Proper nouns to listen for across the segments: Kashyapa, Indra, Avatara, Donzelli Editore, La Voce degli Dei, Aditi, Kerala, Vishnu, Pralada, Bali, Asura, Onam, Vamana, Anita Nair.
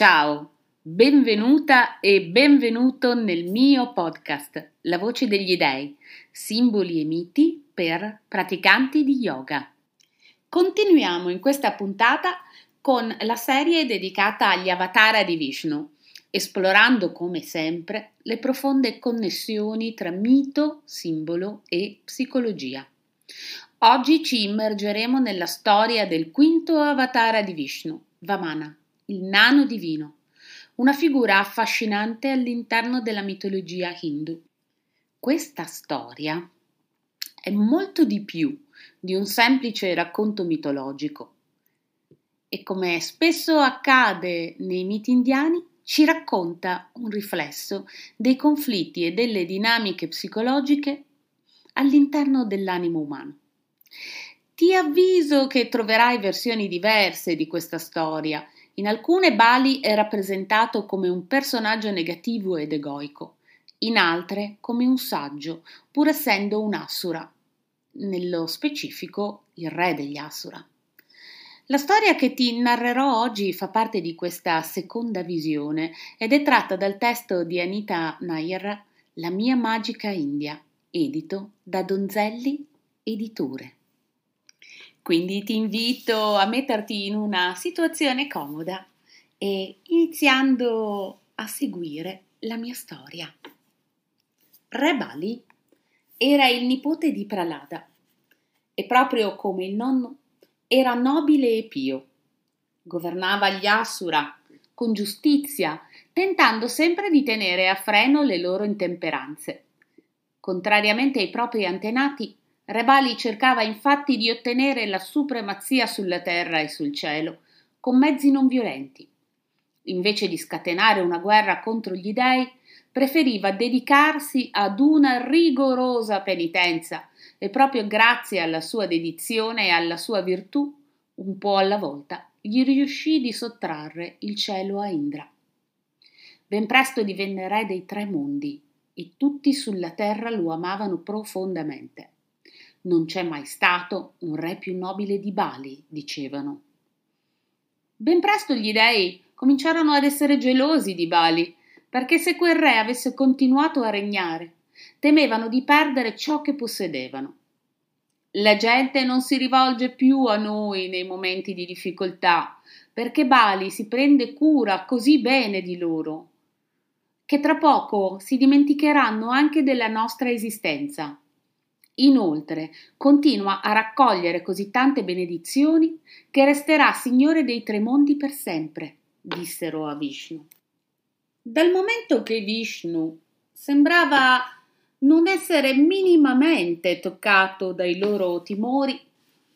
Ciao, benvenuta e benvenuto nel mio podcast La Voce degli Dei, simboli e miti per praticanti di yoga. Continuiamo in questa puntata con la serie dedicata agli Avatara di Vishnu, esplorando come sempre le profonde connessioni tra mito, simbolo e psicologia. Oggi ci immergeremo nella storia del quinto Avatara di Vishnu, Vamana, il nano divino, una figura affascinante all'interno della mitologia hindu. Questa storia è molto di più di un semplice racconto mitologico e, come spesso accade nei miti indiani, ci racconta un riflesso dei conflitti e delle dinamiche psicologiche all'interno dell'animo umano. Ti avviso che troverai versioni diverse di questa storia. In alcune Bali è rappresentato come un personaggio negativo ed egoico, in altre come un saggio, pur essendo un Asura, nello specifico il re degli Asura. La storia che ti narrerò oggi fa parte di questa seconda visione ed è tratta dal testo di Anita Nair, La mia magica India, edito da Donzelli Editore. Quindi ti invito a metterti in una situazione comoda e iniziando a seguire la mia storia. Re Bali era il nipote di Pralada e, proprio come il nonno, era nobile e pio. Governava gli Asura con giustizia, tentando sempre di tenere a freno le loro intemperanze. Contrariamente ai propri antenati, Re Bali cercava infatti di ottenere la supremazia sulla terra e sul cielo con mezzi non violenti. Invece di scatenare una guerra contro gli dei, preferiva dedicarsi ad una rigorosa penitenza e, proprio grazie alla sua dedizione e alla sua virtù, un po' alla volta gli riuscì di sottrarre il cielo a Indra. Ben presto divenne re dei tre mondi e tutti sulla terra lo amavano profondamente. Non c'è mai stato un re più nobile di Bali, dicevano. Ben presto gli dei cominciarono ad essere gelosi di Bali, perché se quel re avesse continuato a regnare, temevano di perdere ciò che possedevano. La gente non si rivolge più a noi nei momenti di difficoltà, perché Bali si prende cura così bene di loro, che tra poco si dimenticheranno anche della nostra esistenza. Inoltre, continua a raccogliere così tante benedizioni che resterà signore dei tre mondi per sempre, dissero a Vishnu. Dal momento che Vishnu sembrava non essere minimamente toccato dai loro timori,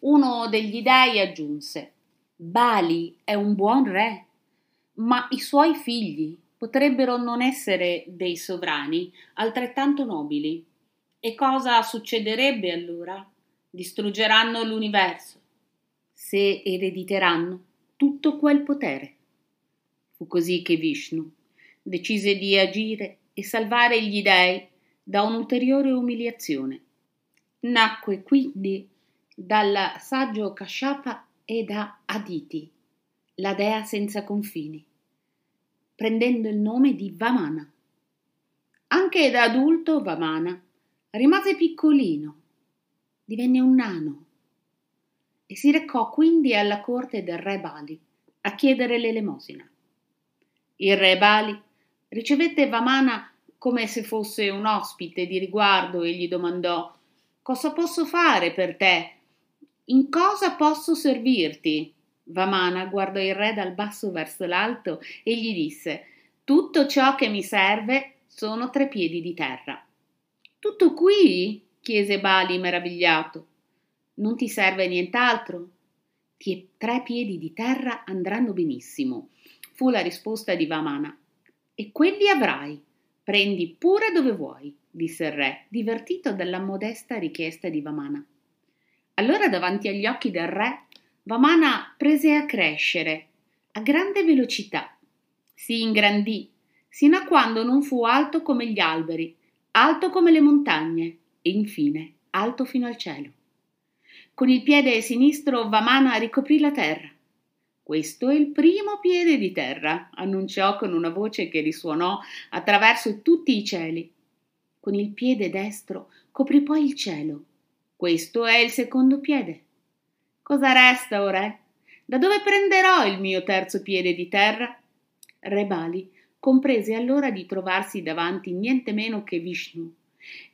uno degli dei aggiunse: Bali è un buon re, ma i suoi figli potrebbero non essere dei sovrani altrettanto nobili. E cosa succederebbe allora? Distruggeranno l'universo, se erediteranno tutto quel potere. Fu così che Vishnu decise di agire e salvare gli dei da un'ulteriore umiliazione. Nacque quindi dal saggio Kashyapa e da Aditi, la dea senza confini, prendendo il nome di Vamana. Anche da adulto Vamana rimase piccolino, divenne un nano e si recò quindi alla corte del re Bali a chiedere l'elemosina. Il re Bali ricevette Vamana come se fosse un ospite di riguardo e gli domandò: «Cosa posso fare per te? In cosa posso servirti?» Vamana guardò il re dal basso verso l'alto e gli disse: «Tutto ciò che mi serve sono tre piedi di terra». «Tutto qui?» chiese Bali meravigliato. «Non ti serve nient'altro? Tre piedi di terra andranno benissimo», fu la risposta di Vamana. «E quelli avrai, prendi pure dove vuoi», disse il re, divertito dalla modesta richiesta di Vamana. Allora, davanti agli occhi del re, Vamana prese a crescere a grande velocità. Si ingrandì sino a quando non fu alto come gli alberi, alto come le montagne e infine alto fino al cielo. Con il piede sinistro Vamana ricoprì la terra, Questo è il primo piede di terra, annunciò con una voce che risuonò attraverso tutti i cieli. Con il piede destro coprì poi il cielo. Questo è il secondo piede. Cosa resta, o re? Da dove prenderò il mio terzo piede di terra? Re Bali comprese allora di trovarsi davanti niente meno che Vishnu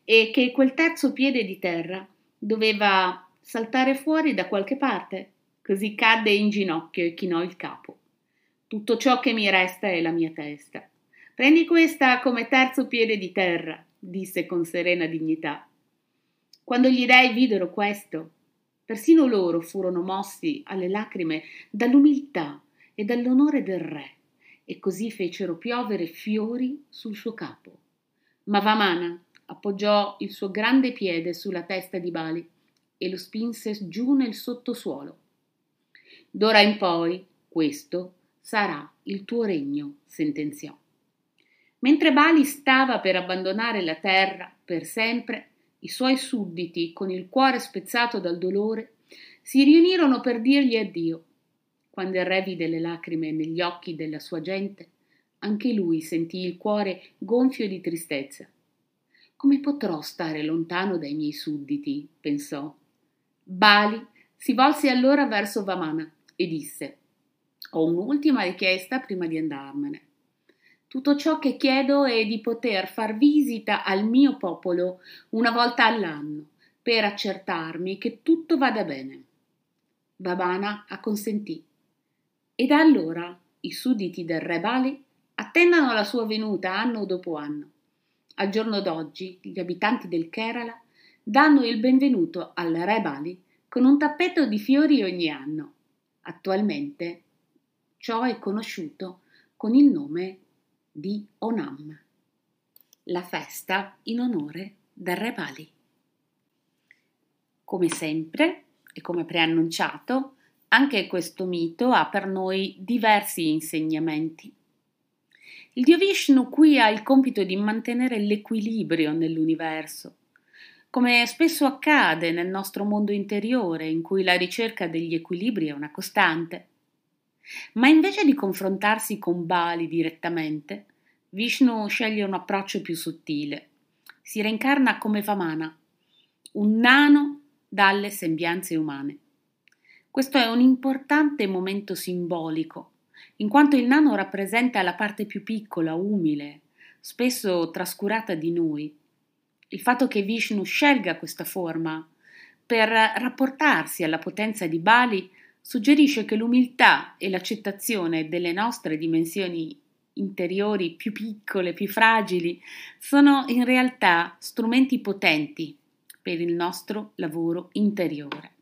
e che quel terzo piede di terra doveva saltare fuori da qualche parte. Così cadde in ginocchio e chinò il capo. Tutto ciò che mi resta è la mia testa. Prendi questa come terzo piede di terra, disse con serena dignità. Quando gli dei videro questo, persino loro furono mossi alle lacrime dall'umiltà e dall'onore del re, e così fecero piovere fiori sul suo capo. Ma Vamana appoggiò il suo grande piede sulla testa di Bali e lo spinse giù nel sottosuolo. D'ora in poi questo sarà il tuo regno, sentenziò. Mentre Bali stava per abbandonare la terra per sempre, i suoi sudditi, con il cuore spezzato dal dolore, si riunirono per dirgli addio. Quando il re vide le lacrime negli occhi della sua gente, anche lui sentì il cuore gonfio di tristezza. Come potrò stare lontano dai miei sudditi? Pensò. Bali si volse allora verso Vamana e disse: «Ho un'ultima richiesta prima di andarmene. Tutto ciò che chiedo è di poter far visita al mio popolo una volta all'anno per accertarmi che tutto vada bene». Vamana acconsentì e da allora i sudditi del re Bali attendono la sua venuta anno dopo anno. Al giorno d'oggi gli abitanti del Kerala danno il benvenuto al re Bali con un tappeto di fiori ogni anno. Attualmente ciò è conosciuto con il nome di Onam, la festa in onore del re Bali. Come sempre e come preannunciato, anche questo mito ha per noi diversi insegnamenti. Il dio Vishnu qui ha il compito di mantenere l'equilibrio nell'universo. Come spesso accade nel nostro mondo interiore, in cui la ricerca degli equilibri è una costante. Ma invece di confrontarsi con Bali direttamente, Vishnu sceglie un approccio più sottile. Si reincarna come Vamana, un nano dalle sembianze umane. Questo è un importante momento simbolico, in quanto il nano rappresenta la parte più piccola, umile, spesso trascurata di noi. Il fatto che Vishnu scelga questa forma per rapportarsi alla potenza di Bali suggerisce che l'umiltà e l'accettazione delle nostre dimensioni interiori più piccole, più fragili, sono in realtà strumenti potenti per il nostro lavoro interiore.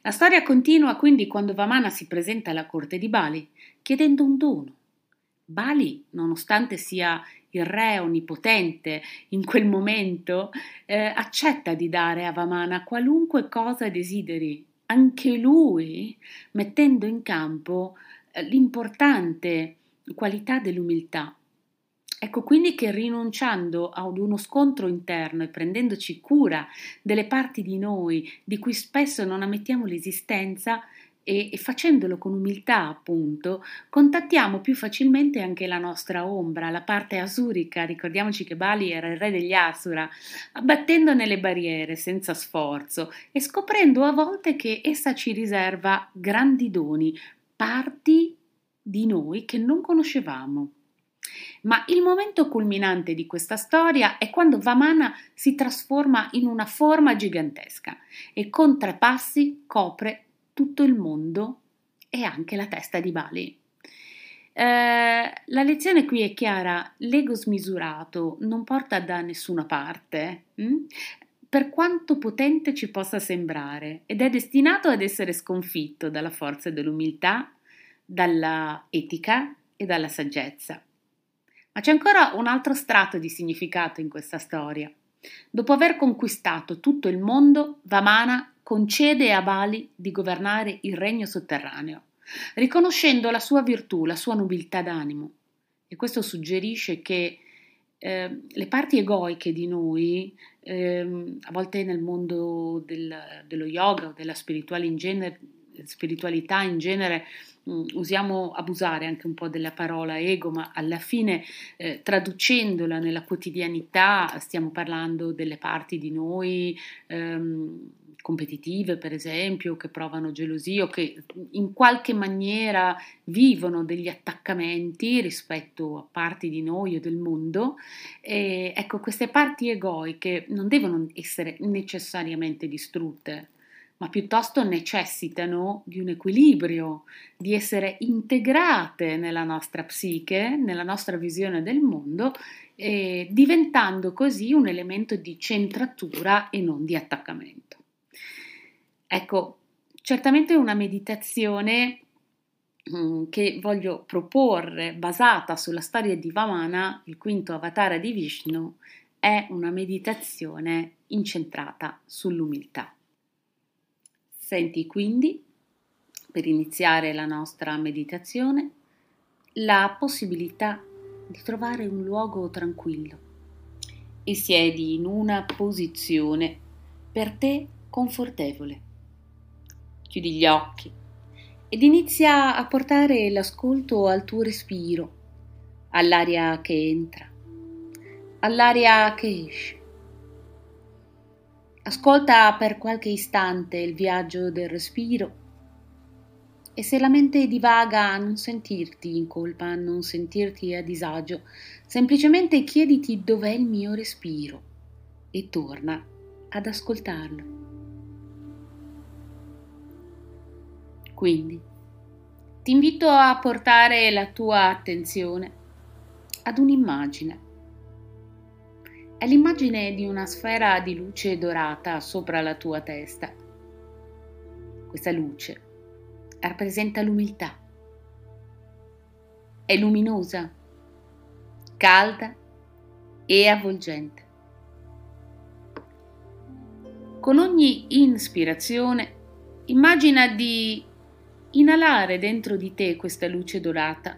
La storia continua quindi quando Vamana si presenta alla corte di Bali chiedendo un dono. Bali, nonostante sia il re onnipotente in quel momento, accetta di dare a Vamana qualunque cosa desideri, anche lui mettendo in campo l'importante qualità dell'umiltà. Ecco quindi che rinunciando ad uno scontro interno e prendendoci cura delle parti di noi di cui spesso non ammettiamo l'esistenza, e facendolo con umiltà, appunto, contattiamo più facilmente anche la nostra ombra, la parte asurica. Ricordiamoci che Bali era il re degli Asura, abbattendone le barriere senza sforzo e scoprendo a volte che essa ci riserva grandi doni, parti di noi che non conoscevamo. Ma il momento culminante di questa storia è quando Vamana si trasforma in una forma gigantesca e con tre passi copre tutto il mondo e anche la testa di Bali. La lezione qui è chiara: l'ego smisurato non porta da nessuna parte, per quanto potente ci possa sembrare, ed è destinato ad essere sconfitto dalla forza dell'umiltà, dalla etica e dalla saggezza. Ma c'è ancora un altro strato di significato in questa storia. Dopo aver conquistato tutto il mondo, Vamana concede a Bali di governare il regno sotterraneo, riconoscendo la sua virtù, la sua nobiltà d'animo. E questo suggerisce che le parti egoiche di noi, a volte nel mondo dello yoga o della spiritualità in genere, spiritualità in genere usiamo abusare anche un po' della parola ego, ma alla fine traducendola nella quotidianità stiamo parlando delle parti di noi competitive, per esempio, che provano gelosia o che in qualche maniera vivono degli attaccamenti rispetto a parti di noi o del mondo. E, ecco, queste parti egoiche non devono essere necessariamente distrutte, ma piuttosto necessitano di un equilibrio, di essere integrate nella nostra psiche, nella nostra visione del mondo, diventando così un elemento di centratura e non di attaccamento. Ecco, certamente una meditazione che voglio proporre, basata sulla storia di Vamana, il quinto avatara di Vishnu, è una meditazione incentrata sull'umiltà. Senti quindi, per iniziare la nostra meditazione, la possibilità di trovare un luogo tranquillo e siedi in una posizione per te confortevole. Chiudi gli occhi ed inizia a portare l'ascolto al tuo respiro, all'aria che entra, all'aria che esce. Ascolta per qualche istante il viaggio del respiro e se la mente divaga non sentirti in colpa, non sentirti a disagio, semplicemente chiediti dov'è il mio respiro e torna ad ascoltarlo. Quindi ti invito a portare la tua attenzione ad un'immagine. È l'immagine di una sfera di luce dorata sopra la tua testa. Questa luce rappresenta l'umiltà. È luminosa, calda e avvolgente. Con ogni inspirazione, immagina di inalare dentro di te questa luce dorata.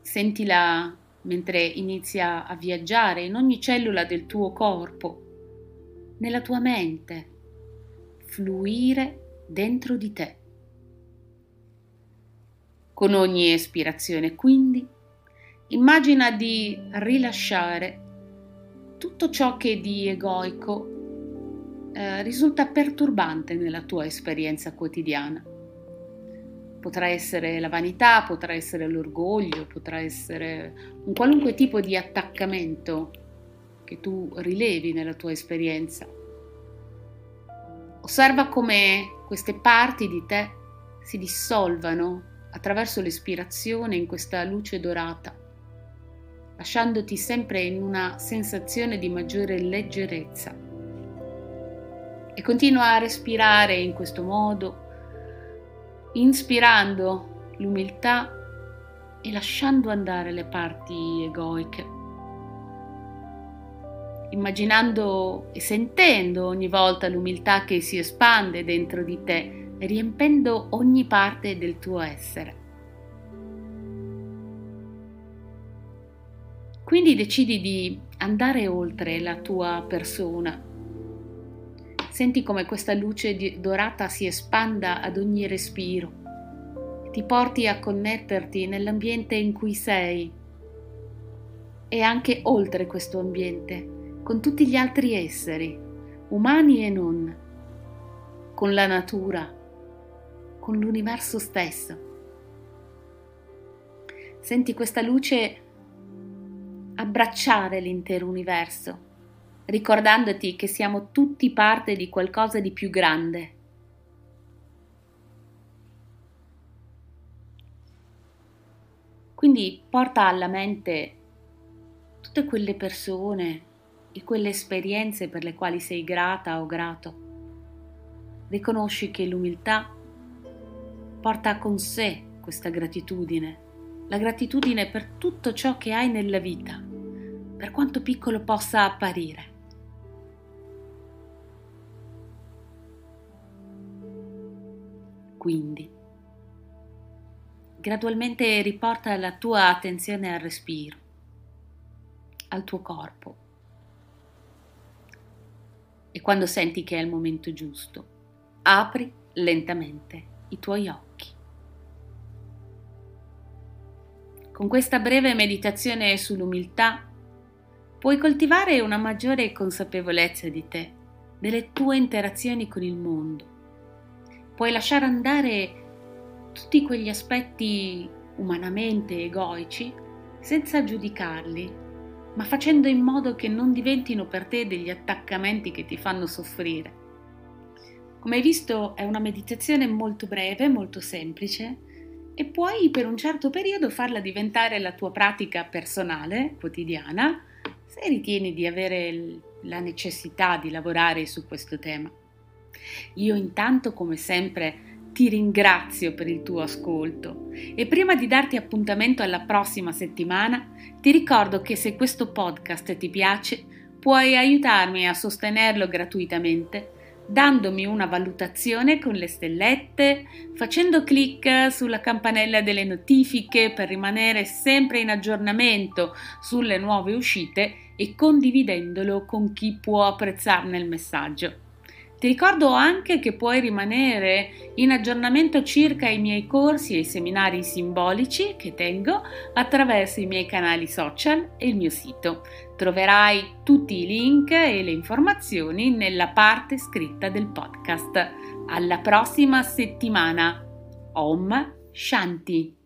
Sentila mentre inizia a viaggiare in ogni cellula del tuo corpo, nella tua mente, fluire dentro di te. Con ogni espirazione, quindi, immagina di rilasciare tutto ciò che di egoico risulta perturbante nella tua esperienza quotidiana. Potrà essere la vanità, potrà essere l'orgoglio, potrà essere un qualunque tipo di attaccamento che tu rilevi nella tua esperienza. Osserva come queste parti di te si dissolvano attraverso l'espirazione in questa luce dorata, lasciandoti sempre in una sensazione di maggiore leggerezza. E continua a respirare in questo modo, inspirando l'umiltà e lasciando andare le parti egoiche, immaginando e sentendo ogni volta l'umiltà che si espande dentro di te, riempendo ogni parte del tuo essere. Quindi decidi di andare oltre la tua persona. Senti come questa luce dorata si espanda ad ogni respiro, ti porti a connetterti nell'ambiente in cui sei e anche oltre questo ambiente, con tutti gli altri esseri, umani e non, con la natura, con l'universo stesso. Senti questa luce abbracciare l'intero universo, ricordandoti che siamo tutti parte di qualcosa di più grande. Quindi porta alla mente tutte quelle persone e quelle esperienze per le quali sei grata o grato. Riconosci che l'umiltà porta con sé questa gratitudine, la gratitudine per tutto ciò che hai nella vita, per quanto piccolo possa apparire. Quindi, gradualmente riporta la tua attenzione al respiro, al tuo corpo. E quando senti che è il momento giusto, apri lentamente i tuoi occhi. Con questa breve meditazione sull'umiltà puoi coltivare una maggiore consapevolezza di te, delle tue interazioni con il mondo. Puoi lasciare andare tutti quegli aspetti umanamente egoici senza giudicarli, ma facendo in modo che non diventino per te degli attaccamenti che ti fanno soffrire. Come hai visto, è una meditazione molto breve, molto semplice, e puoi per un certo periodo farla diventare la tua pratica personale, quotidiana, se ritieni di avere la necessità di lavorare su questo tema. Io intanto, come sempre, ti ringrazio per il tuo ascolto e prima di darti appuntamento alla prossima settimana ti ricordo che se questo podcast ti piace puoi aiutarmi a sostenerlo gratuitamente dandomi una valutazione con le stellette, facendo clic sulla campanella delle notifiche per rimanere sempre in aggiornamento sulle nuove uscite e condividendolo con chi può apprezzarne il messaggio. Ti ricordo anche che puoi rimanere in aggiornamento circa i miei corsi e i seminari simbolici che tengo attraverso i miei canali social e il mio sito. Troverai tutti i link e le informazioni nella parte scritta del podcast. Alla prossima settimana. Om Shanti.